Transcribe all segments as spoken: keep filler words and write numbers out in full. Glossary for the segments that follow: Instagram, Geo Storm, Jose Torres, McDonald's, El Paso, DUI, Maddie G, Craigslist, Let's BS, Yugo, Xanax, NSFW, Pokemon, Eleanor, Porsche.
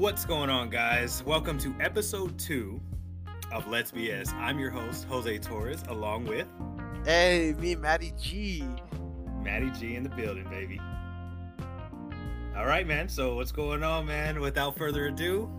What's going on, guys? Welcome to episode two of Let's B S. I'm your host, Jose Torres, along with... Hey, me, Maddie G. Maddie G in the building, baby. All right, man. So what's going on, man? Without further ado,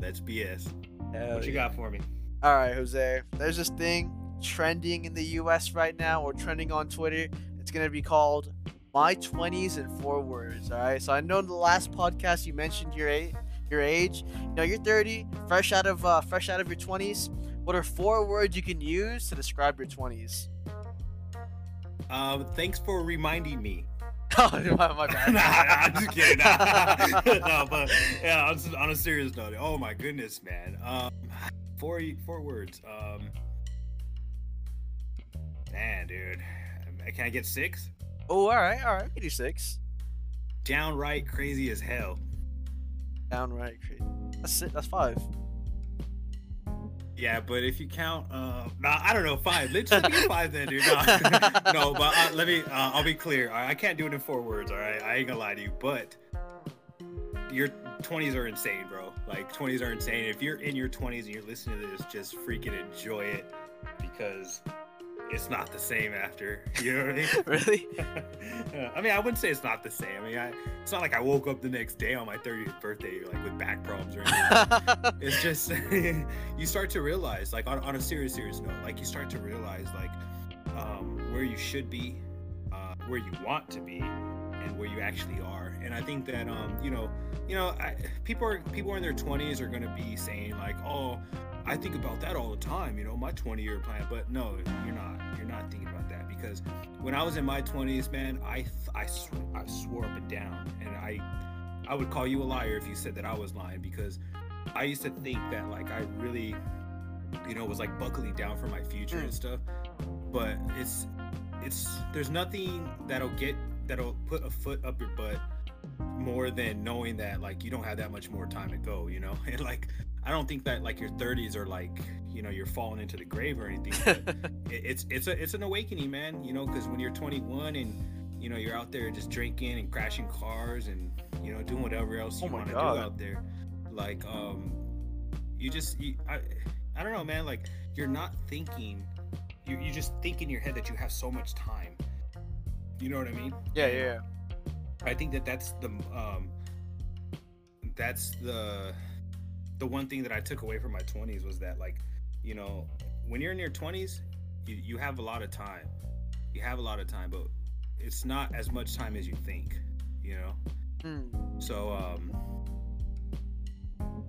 Let's B S. Hell what you yeah. got for me? All right, Jose. There's this thing trending in the U S right now, or trending on Twitter. It's going to be called My twenties in four words. All right. So I know in the last podcast you mentioned your age. Your age. You know, you're thirty, fresh out of uh, fresh out of your twenties. What are four words you can use to describe your twenties? Um, thanks for reminding me. Oh, my, my bad. nah, nah, I'm just kidding. Nah. no, but yeah, on, on a serious note. Oh my goodness, man. Um, four four words. Um, man, dude, can I get six? Oh, all right, all right. We do six. Downright crazy as hell. Downright crazy. That's it. That's five. Yeah, but if you count, uh, nah, I don't know, five. Let's just get five then, dude. No, no but uh, let me. Uh, I'll be clear. I can't do it in four words. All right, I ain't gonna lie to you. But your twenties are insane, bro. Like twenties are insane. If you're in your twenties and you're listening to this, just freaking enjoy it, because it's not the same after, you know what I mean? Really? I mean, I wouldn't say it's not the same. I mean, I, it's not like I woke up the next day on my thirtieth birthday, like, with back problems or anything. It's just, you start to realize, like, on, on a serious, serious note, like, you start to realize, like, um, where you should be, uh, where you want to be, and where you actually are. And I think that, um, you know, you know, I, people are, people are in their twenties are going to be saying, like, oh, I think about that all the time, you know, my twenty-year plan. But no, you're not. You're not thinking about that, because when I was in my twenties, man, I th- I, sw- I swore up and down, and I I would call you a liar if you said that I was lying, because I used to think that, like, I really, you know, was, like, buckling down for my future mm. and stuff. But it's it's there's nothing that'll get that'll put a foot up your butt more than knowing that, like, you don't have that much more time to go, you know? And, like, I don't think that, like, your thirties are, like, you know, you're falling into the grave or anything. But it, it's it's a it's an awakening, man, you know, because when you're twenty-one and, you know, you're out there just drinking and crashing cars and, you know, doing whatever else you oh want to do out there, like, um you just you, I, I don't know, man, like, you're not thinking, you, you just think in your head that you have so much time, you know what I mean? Yeah, yeah, yeah. I think that that's the um, that's the the one thing that I took away from my twenties was that, like, you know, when you're in your twenties, you, you have a lot of time, you have a lot of time, but it's not as much time as you think, you know. Mm. So um, uh,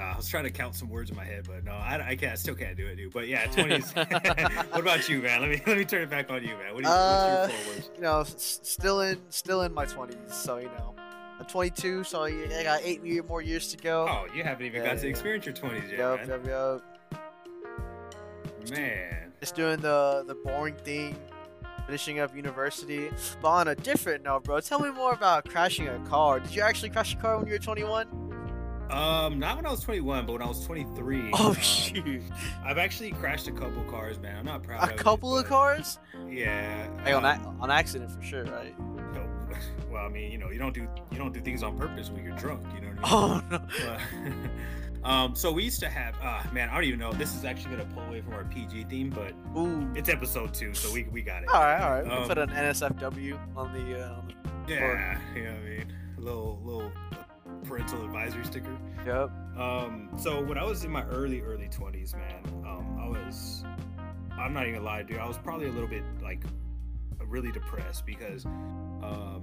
I was trying to count some words in my head, but no, I, I can't, I still can't do it, dude. But yeah, twenties. What about you, man? Let me let me turn it back on you, man. What do you? Uh... What's your forwards? You know, s- still in still in my twenties, so, you know, I'm twenty-two, so I got eight more years to go. Oh, you haven't even yeah, got to experience your twenties yet, yep, man. Yep, yep, man. Just doing the, the boring thing, finishing up university. But on a different note, bro, tell me more about crashing a car. Did you actually crash a car when you were twenty-one? Um, not when I was twenty-one, but when I was twenty-three. Oh, um, shoot. I've actually crashed a couple cars, man. I'm not proud a of it. A couple of cars? Yeah. Hey, um, on on accident for sure, right? No. Well, I mean, you know, you don't do you don't do things on purpose when you're drunk, you know what I mean? Oh, no. Uh, um, so we used to have, uh, man, I don't even know. This is actually going to pull away from our P G theme, but ooh, it's episode two, so we we got it. All right, all right. Um, we can put an N S F W on the uh, on the yeah, board. You know what I mean? A little little parental advisory sticker. Yep. Um, so when I was in my early early twenties, man, um, I was, I'm not even gonna lie, dude, I was probably a little bit, like, really depressed, because um,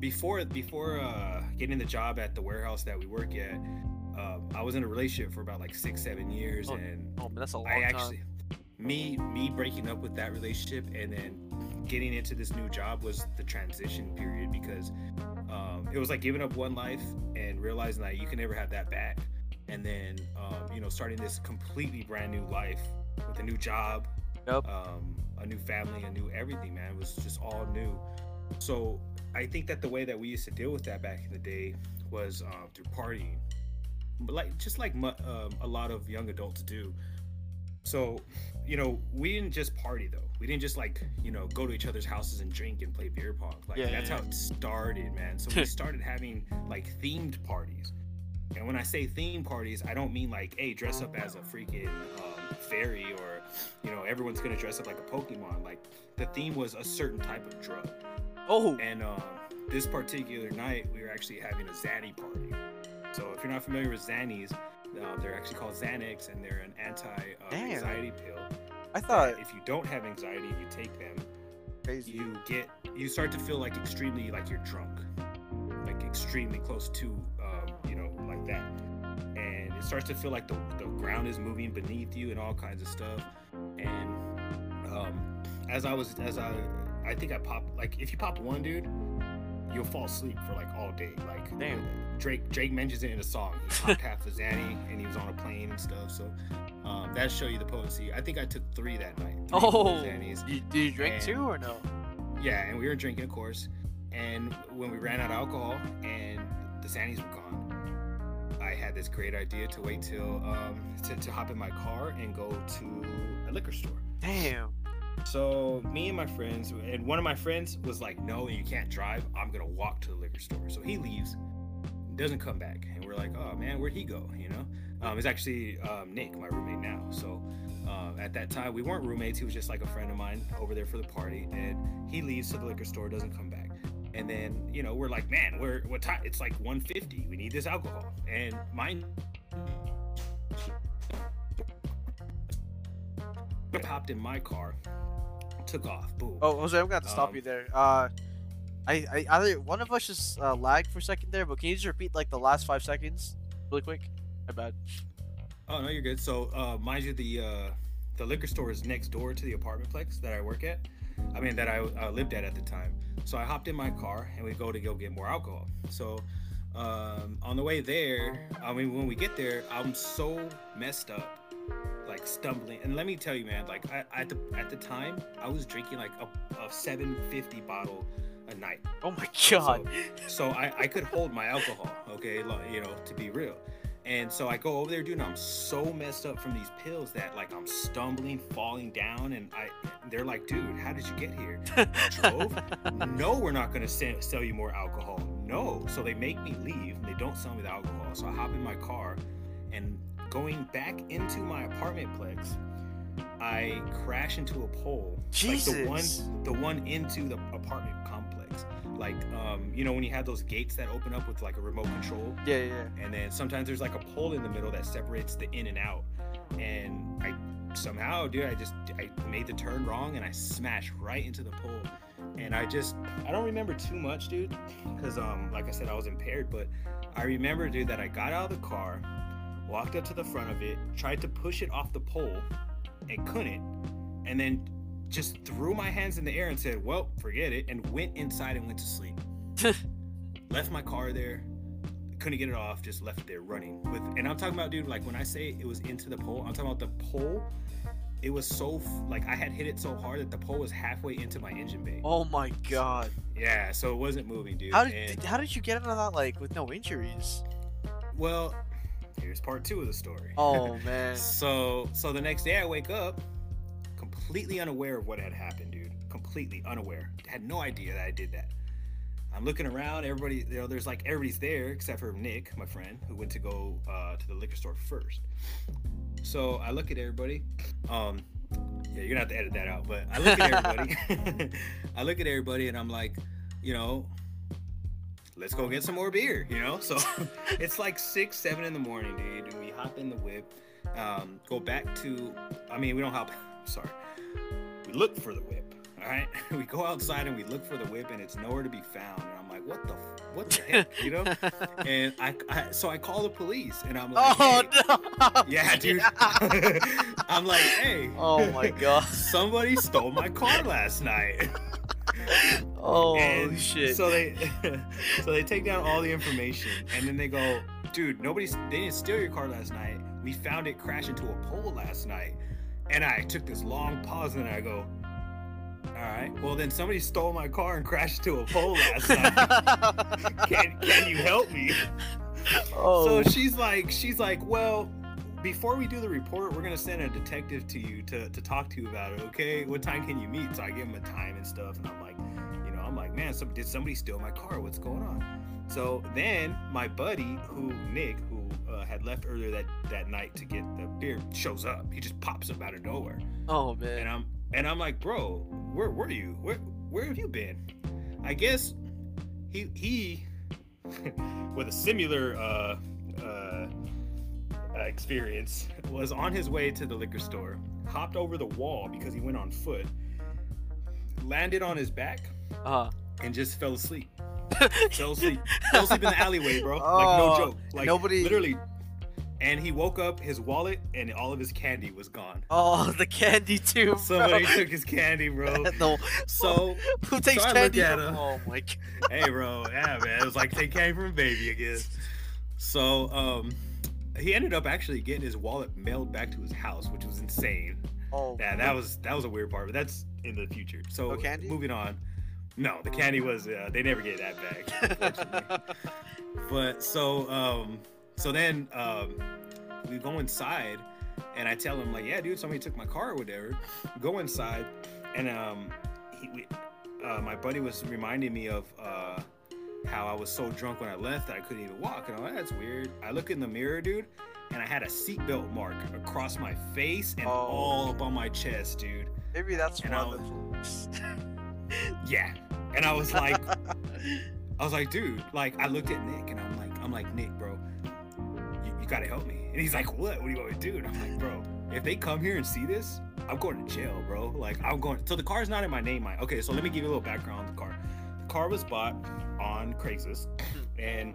before before uh, getting the job at the warehouse that we work at, um, I was in a relationship for about, like, six seven years, oh, and oh, man, that's a long I time. actually me me breaking up with that relationship and then getting into this new job was the transition period, because Um, it was like giving up one life and realizing that you can never have that back, and then um, you know, starting this completely brand new life with a new job, yep. um, a new family, a new everything, man. It was just all new. So I think that the way that we used to deal with that back in the day was um, through partying, but like just like mu- um, a lot of young adults do. So, you know, we didn't just party though. We didn't just, like, you know, go to each other's houses and drink and play beer pong. Like, yeah, that's yeah, how yeah. it started, man. So we started having, like, themed parties. And when I say theme parties, I don't mean like, hey, dress up as a freaking um, fairy, or, you know, everyone's going to dress up like a Pokemon. Like, the theme was a certain type of drug. Oh. And um, this particular night, we were actually having a Zanny party. So if you're not familiar with Zannies, uh, they're actually called Xanax, and they're an anti-anxiety uh, pill. I thought if you don't have anxiety, you take them. Crazy. You get, you start to feel like extremely, like you're drunk, like extremely close to, um, you know, like that. And it starts to feel like the the ground is moving beneath you and all kinds of stuff. And um, as I was, as I, I think I popped, like if you pop one, dude, you'll fall asleep for like all day. Like, damn. Drake Drake mentions it in a song. He popped half a Zanny and he was on a plane and stuff. So um, that show you the potency. I think I took three that night. Three oh, Zannies. You, did you drink and, two or no? Yeah, and we were drinking, of course. And when we ran out of alcohol and the Zannies were gone, I had this great idea to wait till um, to, to hop in my car and go to a liquor store. Damn. So me and my friends, and one of my friends was like, no, you can't drive, I'm gonna walk to the liquor store. So he leaves, doesn't come back, and we're like, oh man, where'd he go, you know? Um it's actually um Nick, my roommate now. So um at that time we weren't roommates, he was just like a friend of mine over there for the party. And he leaves to the liquor store, doesn't come back. And then, you know, we're like, man, we're what time, it's like one fifty, we need this alcohol. And mine popped in my car, took off. Boom. Oh, Jose, I'm gonna have to stop um, you there. Uh, I, I, I, one of us just uh, lagged for a second there, but can you just repeat like the last five seconds, really quick? My bad. Oh no, you're good. So, uh, mind you, the uh, the liquor store is next door to the apartmentplex that I work at. I mean, that I uh, lived at at the time. So I hopped in my car and we go to go get more alcohol. So, um, on the way there, I mean, when we get there, I'm so messed up. Like stumbling, and let me tell you, man, like I, at the at the time I was drinking like a, a seven fifty bottle a night. Oh my god. So, so I, I could hold my alcohol, okay, like, you know, to be real. And so I go over there, dude, and I'm so messed up from these pills that like I'm stumbling, falling down, and I they're like, dude, how did you get here? Drove? No, we're not gonna sell, sell you more alcohol. No. So they make me leave, and they don't sell me the alcohol. So I hop in my car, and going back into my apartmentplex, I crash into a pole. Jesus. Like the one, the one into the apartment complex. Like, um, you know, when you have those gates that open up with like a remote control. Yeah, yeah. And then sometimes there's like a pole in the middle that separates the in and out. And I somehow, dude, I just I made the turn wrong and I smashed right into the pole. And I just I don't remember too much, dude, because um, like I said, I was impaired. But I remember, dude, that I got out of the car, walked up to the front of it, tried to push it off the pole, and couldn't, and then just threw my hands in the air and said, well, forget it, and went inside and went to sleep. Left my car there, couldn't get it off, just left it there running. With, and I'm talking about, dude, like when I say it was into the pole, I'm talking about the pole, it was so, like I had hit it so hard that the pole was halfway into my engine bay. Oh my god. So, yeah, so it wasn't moving, dude. How did, and, did, how did you get out of that, like, with no injuries? Well, here's part two of the story. Oh man. so so the next day I wake up completely unaware of what had happened, dude. Completely unaware. Had no idea that I did that. I'm looking around, everybody, you know, there's like everybody's there except for Nick, my friend, who went to go uh, to the liquor store first. So I look at everybody. Um, yeah, you're gonna have to edit that out, but I look at everybody. I look at everybody and I'm like, you know, let's go get some more beer, you know? So it's like six, seven in the morning, dude. And we hop in the whip, um, go back to, I mean, we don't hop, sorry. We look for the whip, all right? We go outside and we look for the whip and it's nowhere to be found. And I'm like, what the, what the heck, you know? And I, I, so I call the police and I'm like, oh, hey. No. Yeah, dude. Yeah. I'm like, hey. Oh my God. Somebody stole my car last night. Oh and shit! So they, so they take down all the information, and then they go, "Dude, nobody's. They didn't steal your car last night. We found it crashed into a pole last night." And I took this long pause, and I go, "All right, well then somebody stole my car and crashed into a pole last night. can Can you help me?" Oh. So she's like, she's like, well. Before we do the report, we're gonna send a detective to you to, to talk to you about it, okay? What time can you meet? So I give him a time and stuff, and I'm like, you know, I'm like, man, some, did somebody steal my car? What's going on? So then my buddy, who Nick, who uh, had left earlier that, that night to get the beer, shows up. He just pops up out of nowhere. Oh, man. And I'm and I'm like, bro, where were you? Where where have you been? I guess he, he with a similar uh, uh, experience, was on his way to the liquor store, hopped over the wall because he went on foot, landed on his back, uh-huh. and just fell asleep. fell asleep. Fell asleep in the alleyway, bro. Oh, like, no joke. Like, nobody... literally. And he woke up, his wallet and all of his candy was gone. Oh, the candy too, bro. Somebody took his candy, bro. No. So who takes so candy? From... Oh my god. Hey, bro. Yeah, man. It was like they came from a baby, I guess. So um, he ended up actually getting his wallet mailed back to his house, which was insane. Oh. Yeah, that was that was a weird part, but that's in the future. So no candy? Moving on. No, the candy was. Uh, they never get that back, unfortunately. But so. Um, So then um, we go inside, and I tell him, like, yeah, dude, somebody took my car or whatever. Go inside, and um, he, we, uh, my buddy was reminding me of uh, how I was so drunk when I left that I couldn't even walk. And I'm like, that's weird. I look in the mirror, dude, and I had a seatbelt mark across my face and oh. all up on my chest, dude. Maybe that's one of the Yeah. And I was like, I was like, dude, like, I looked at Nick, and I'm like, I'm like, Nick, bro. Gotta help me. And he's like, what what do you want me to do? And I'm like, bro, if they come here and see this, I'm going to jail, bro. Like, I'm going. So the car's not in my name, Mike. Okay, so let me give you a little background on the car. The car was bought on Craigslist, and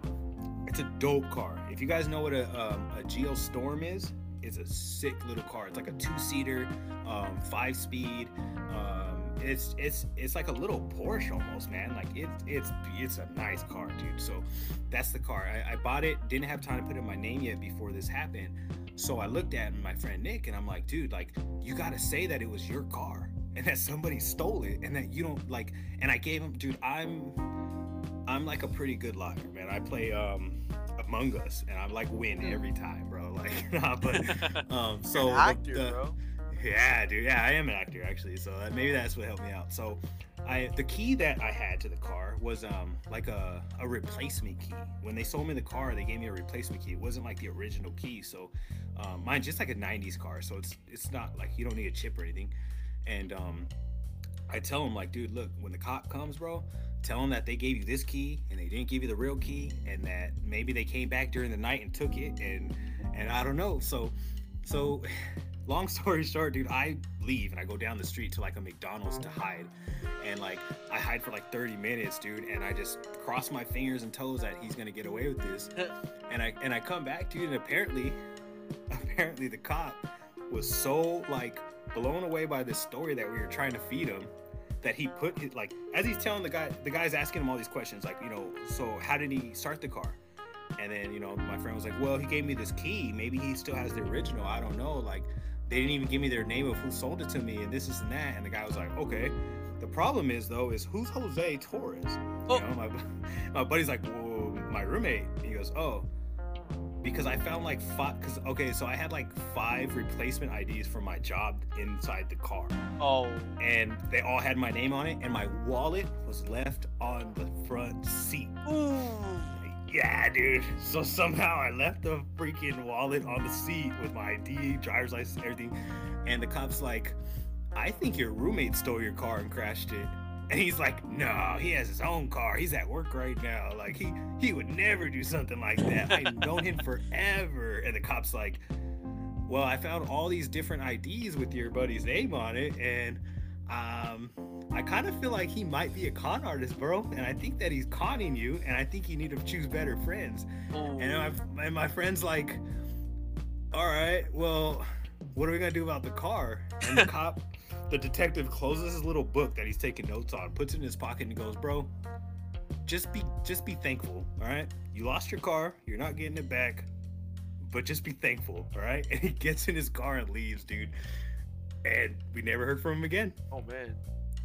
it's a dope car. If you guys know what a um, a Geo Storm is, it's a sick little car. It's like a two-seater, um, five-speed. Um, it's it's it's like a little Porsche almost, man. Like it it's it's a nice car, dude. So that's the car. I, I bought it, didn't have time to put in my name yet before this happened. So I looked at my friend Nick, and I'm like, dude, like, you gotta say that it was your car and that somebody stole it and that you don't like. And I gave him, dude, I'm I'm like a pretty good liar, man. I play um Among Us, and I'm like win every time, bro. Like, nah, but um so You're an actor, like, the, bro. Yeah, dude. Yeah, I am an actor, actually. So maybe that's what helped me out. So I the key that I had to the car was um like a, a replacement key. When they sold me the car, they gave me a replacement key. It wasn't like the original key. So um, mine's just like a nineties car. So it's it's not like you don't need a chip or anything. And um, I tell them, like, dude, look, when the cop comes, bro, tell them that they gave you this key and they didn't give you the real key, and that maybe they came back during the night and took it. And, and I don't know. So, so... Long story short, dude, I leave and I go down the street to like a McDonald's to hide. And like, I hide for like thirty minutes, dude. And I just cross my fingers and toes that he's gonna get away with this. And I and I come back, dude, and apparently, apparently the cop was so like blown away by this story that we were trying to feed him that he put his, like, as he's telling the guy, the guy's asking him all these questions, like, you know, so how did he start the car? And then, you know, my friend was like, well, he gave me this key. Maybe he still has the original. I don't know. Like, they didn't even give me their name of who sold it to me, and this, is and that. And the guy was like, okay. The problem is, though, is who's Jose Torres? Oh. You know, my, my buddy's like, whoa, my roommate. And he goes, oh, because I found like five, because, okay, so I had like five replacement I Ds for my job inside the car. Oh. And they all had my name on it, and my wallet was left on the front seat. Ooh. Yeah, dude. So somehow I left the freaking wallet on the seat with my I D, driver's license, everything. And the cop's like, I think your roommate stole your car and crashed it. And he's like, no, he has his own car. He's at work right now. Like, he, he would never do something like that. I've known him forever. And the cop's like, well, I found all these different I Ds with your buddy's name on it. And um... I kind of feel like he might be a con artist, bro, and I think that he's conning you, and I think you need to choose better friends. Oh. And, I've, and my friend's like, all right, well, what are we going to do about the car? And the cop, the detective closes his little book that he's taking notes on, puts it in his pocket, and goes, bro, just be, just be thankful, all right? You lost your car. You're not getting it back, but just be thankful, all right? And he gets in his car and leaves, dude, and we never heard from him again. Oh, man.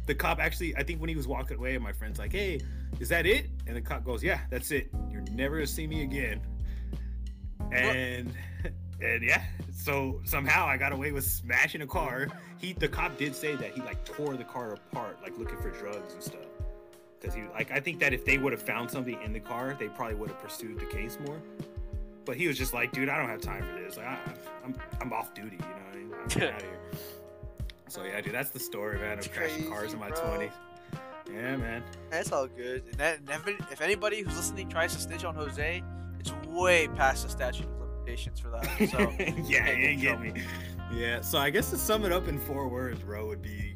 The cop actually, I think when he was walking away, my friend's like, hey, is that it? And the cop goes, yeah, that's it. You're never going to see me again. And, and yeah, so somehow I got away with smashing a car. He, the cop did say that he like tore the car apart, like looking for drugs and stuff. with you. Like, I think that if they would have found something in the car, they probably would have pursued the case more. But he was just like, dude, I don't have time for this. Like, I, I'm I'm off duty, you know what I mean? I'm getting out of here. So, yeah, dude, that's the story, man. I'm crashing cars in my bro. twenties. Yeah, man. That's all good. And that, if anybody who's listening tries to snitch on Jose, it's way past the statute of limitations for that. So yeah, you ain't get me. Yeah, so I guess to sum it up in four words, bro, would be,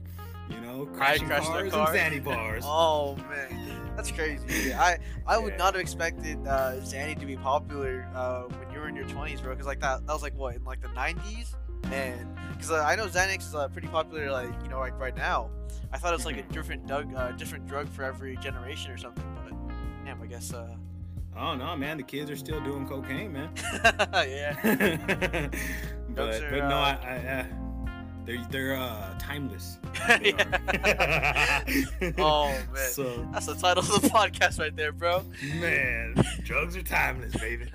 you know, crashing cars car. and Zanny bars. Oh, man. That's crazy. I, I yeah. would not have expected uh, Zanny to be popular uh, when you were in your twenties, bro, because like that, that was like, what, in like the nineties? Man, because uh, I know Xanax is uh, pretty popular, like, you know, like right now. I thought it was like a different drug, uh, different drug for every generation or something. But damn, I guess. Uh... Oh no, man, the kids are still doing cocaine, man. Yeah. but, are, but no, uh... I, I, uh, they're they're uh, timeless. They oh man, so... that's the title of the podcast right there, bro. Man, drugs are timeless, baby.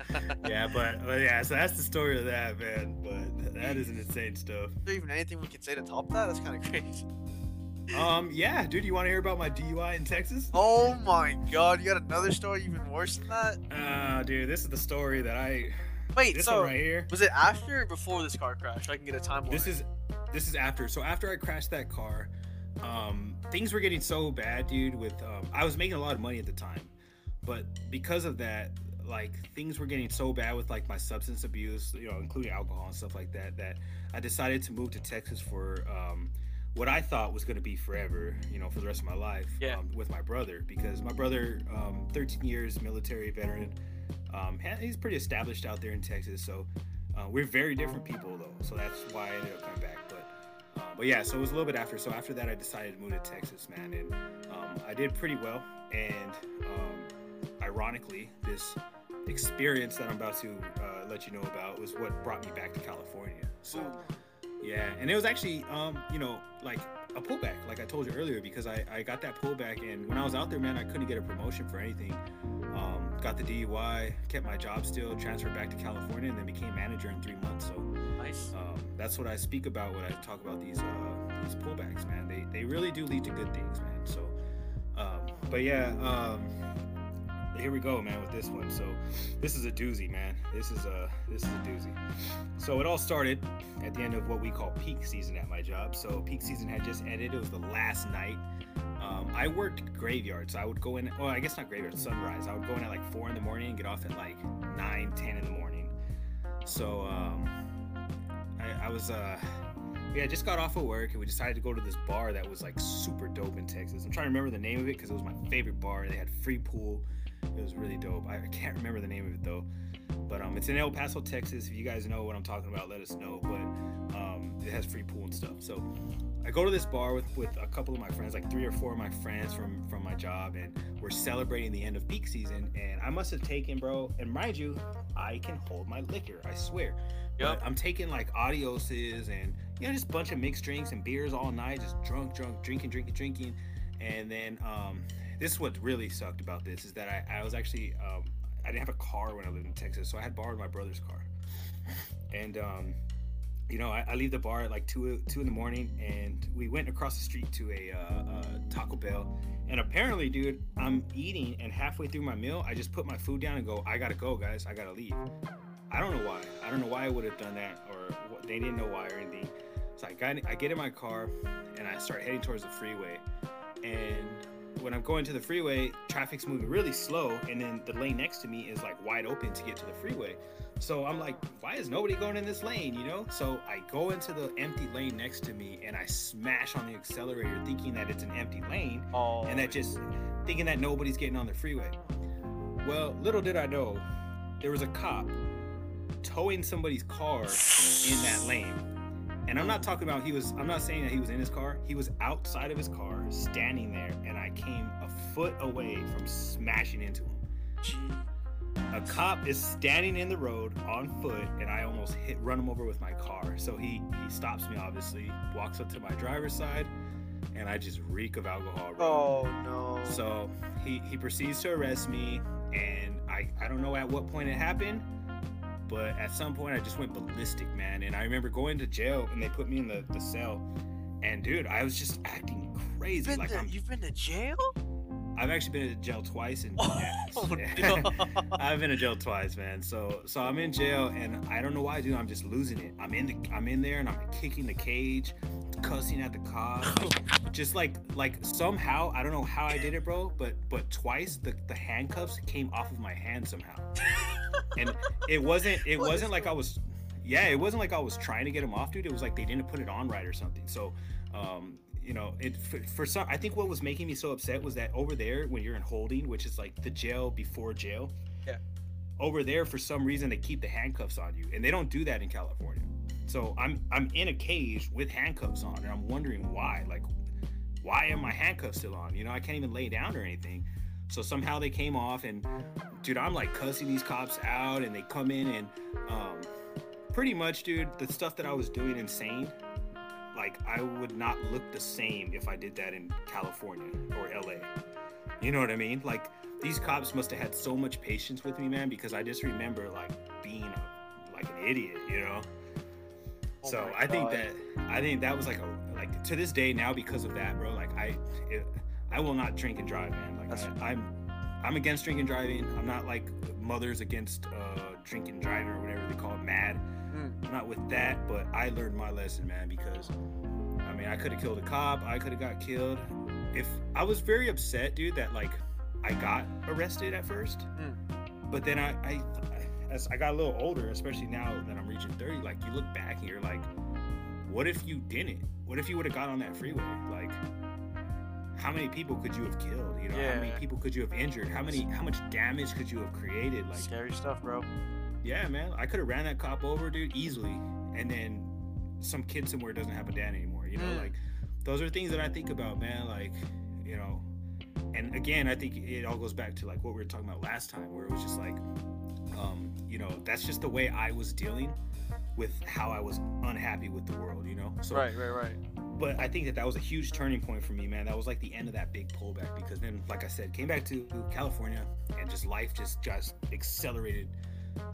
yeah, but, but yeah, so that's the story of that, man. But. That is an insane stuff. Is there even anything we can say to top that? That's kind of crazy. Um, yeah, dude, you want to hear about my D U I in Texas? Oh my God, you got another story even worse than that? Uh, dude, this is the story that I. Wait, this so one right here. Was it after or before this car crash? I can get a timeline. This is, this is after. So after I crashed that car, um, things were getting so bad, dude. With um, I was making a lot of money at the time, but because of that. Like things were getting so bad with like my substance abuse, you know, including alcohol and stuff like that, that I decided to move to Texas for um, what I thought was going to be forever, you know, for the rest of my life. Yeah. Um, with my brother, because my brother, um, thirteen years military veteran, um, he's pretty established out there in Texas. So uh, we're very different people though, so that's why I ended up coming back. But uh, but yeah, so it was a little bit after. So after that, I decided to move to Texas, man, and um, I did pretty well. And um, ironically, this experience that I'm about to uh, let you know about was what brought me back to California. So yeah, and it was actually um you know, like a pullback, like I told you earlier, because I, I got that pullback, and when I was out there, man, I couldn't get a promotion for anything. Um got the D U I, kept my job still, transferred back to California, and then became manager in three months. So nice. Um, that's what I speak about when I talk about these uh, these pullbacks, man. They they really do lead to good things, man. So um but yeah, um here we go, man, with this one. So this is a doozy, man. This is a this is a doozy. So it all started at the end of what we call peak season at my job. So peak season had just ended. It was the last night. Um, I worked graveyard, so I would go in. Well, I guess not graveyard, sunrise. I would go in at like four in the morning and get off at like nine, ten in the morning. So um, I, I was uh, yeah, just got off of work, and we decided to go to this bar that was like super dope in Texas. I'm trying to remember the name of it because it was my favorite bar. They had free pool. It was really dope. I can't remember the name of it though, but um, it's in El Paso, Texas. If you guys know what I'm talking about, let us know. But um, it has free pool and stuff. So I go to this bar with, with a couple of my friends, like three or four of my friends from, from my job, and we're celebrating the end of peak season. And I must have taken, bro, and mind you, I can hold my liquor, I swear. Yep. But I'm taking like adioses and, you know, just a bunch of mixed drinks and beers all night, just drunk, drunk, drinking, drinking, drinking. And then um, this is what really sucked about this, is that I, I was actually, um, I didn't have a car when I lived in Texas, so I had borrowed my brother's car. And, um, you know, I, I leave the bar at like two, two in the morning, and we went across the street to a, uh, a Taco Bell. And apparently, dude, I'm eating, and halfway through my meal, I just put my food down and go, I gotta go, guys, I gotta leave. I don't know why. I don't know why I would have done that, or what, they didn't know why or anything. So I, got, I get in my car, and I start heading towards the freeway. And when I'm going to the freeway, traffic's moving really slow, and then the lane next to me is like wide open to get to the freeway. So I'm like, why is nobody going in this lane, you know? So I go into the empty lane next to me, and I smash on the accelerator thinking that it's an empty lane. Oh, and that just thinking that nobody's getting on the freeway. Well, little did I know, there was a cop towing somebody's car in that lane. And I'm not talking about he was, I'm not saying that he was in his car. He was outside of his car, standing there, and I came a foot away from smashing into him. A cop is standing in the road on foot, and I almost hit, run him over with my car. So he, he stops me, obviously, walks up to my driver's side, and I just reek of alcohol. Oh, no. So he, he proceeds to arrest me, and I, I don't know at what point it happened. But at some point, I just went ballistic, man. And I remember going to jail, and they put me in the, the cell. And, dude, I was just acting crazy. You've been, like, to, I'm, you've been to jail? I've actually been in jail twice, and oh, yeah. no. I've been in jail twice, man. So, so I'm in jail, and I don't know why, dude. I'm just losing it. I'm in the, I'm in there, and I'm kicking the cage, cussing at the cops, like, just like, like somehow I don't know how I did it, bro. But, but twice the, the handcuffs came off of my hand somehow, and it wasn't, it what wasn't like cool? I was, yeah, it wasn't like I was trying to get them off, dude. It was like they didn't put it on right or something. So, um. You know, it for, for some. I think what was making me so upset was that over there, when you're in holding, which is like the jail before jail, yeah. Over there, for some reason, they keep the handcuffs on you, and they don't do that in California. So I'm I'm in a cage with handcuffs on, and I'm wondering why. Like, why are my handcuffs still on? You know, I can't even lay down or anything. So somehow they came off, and dude, I'm like cussing these cops out, and they come in, and um, pretty much, dude, the stuff that I was doing insane. Like, I would not look the same if I did that in California or L A. You know what I mean? Like, these cops must have had so much patience with me, man, because I just remember, like, being a, like an idiot, you know? Oh so I God. think that I think that was, like, a, like to this day now because of that, bro, like, I it, I will not drink and drive, man. Like, I, I'm I'm against drinking and driving. I'm not, like, mothers against uh, drinking and driving or whatever they call it, mad. Not with that, but I learned my lesson, man, because I mean, I could have killed a cop, I could have got killed. If I was very upset, dude, that like I got arrested at first, mm. but then I, I, as I got a little older, especially now that I'm reaching thirty, like you look back and you're like, what if you didn't? What if you would have got on that freeway? Like, how many people could you have killed? You know, yeah. How many people could you have injured? How many, how much damage could you have created? Like, scary stuff, bro. Yeah, man, I could have ran that cop over, dude, easily. And then some kid somewhere doesn't have a dad anymore. You know, mm. like, those are things that I think about, man. Like, you know, and again, I think it all goes back to, like, what we were talking about last time, where it was just like, um, you know, that's just the way I was dealing with how I was unhappy with the world, you know? So, right, right, right. But I think that that was a huge turning point for me, man. That was, like, the end of that big pullback because then, like I said, came back to California and just life just, just accelerated,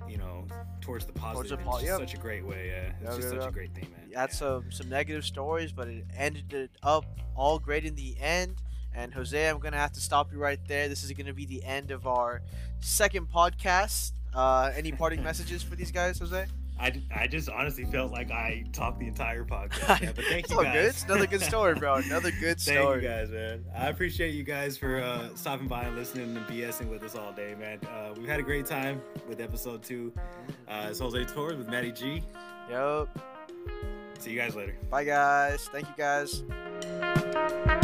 you know, towards the positive. Towards the po- it's just yep. such a great way. Yeah, it's yep, just yep, such a great thing, man. You had yeah. some some negative stories, but it ended up all great in the end. And Jose, I'm gonna have to stop you right there. This is gonna be the end of our second podcast. Uh, any parting messages for these guys, Jose? I, I just honestly felt like I talked the entire podcast. Yeah, but thank you guys. Oh, good. It's another good story, bro. Another good story. Thank you guys, man. I appreciate you guys for uh, stopping by and listening and BSing with us all day, man. Uh, we've had a great time with episode two. Uh, it's Jose Torres with Maddie G. Yep. See you guys later. Bye, guys. Thank you, guys.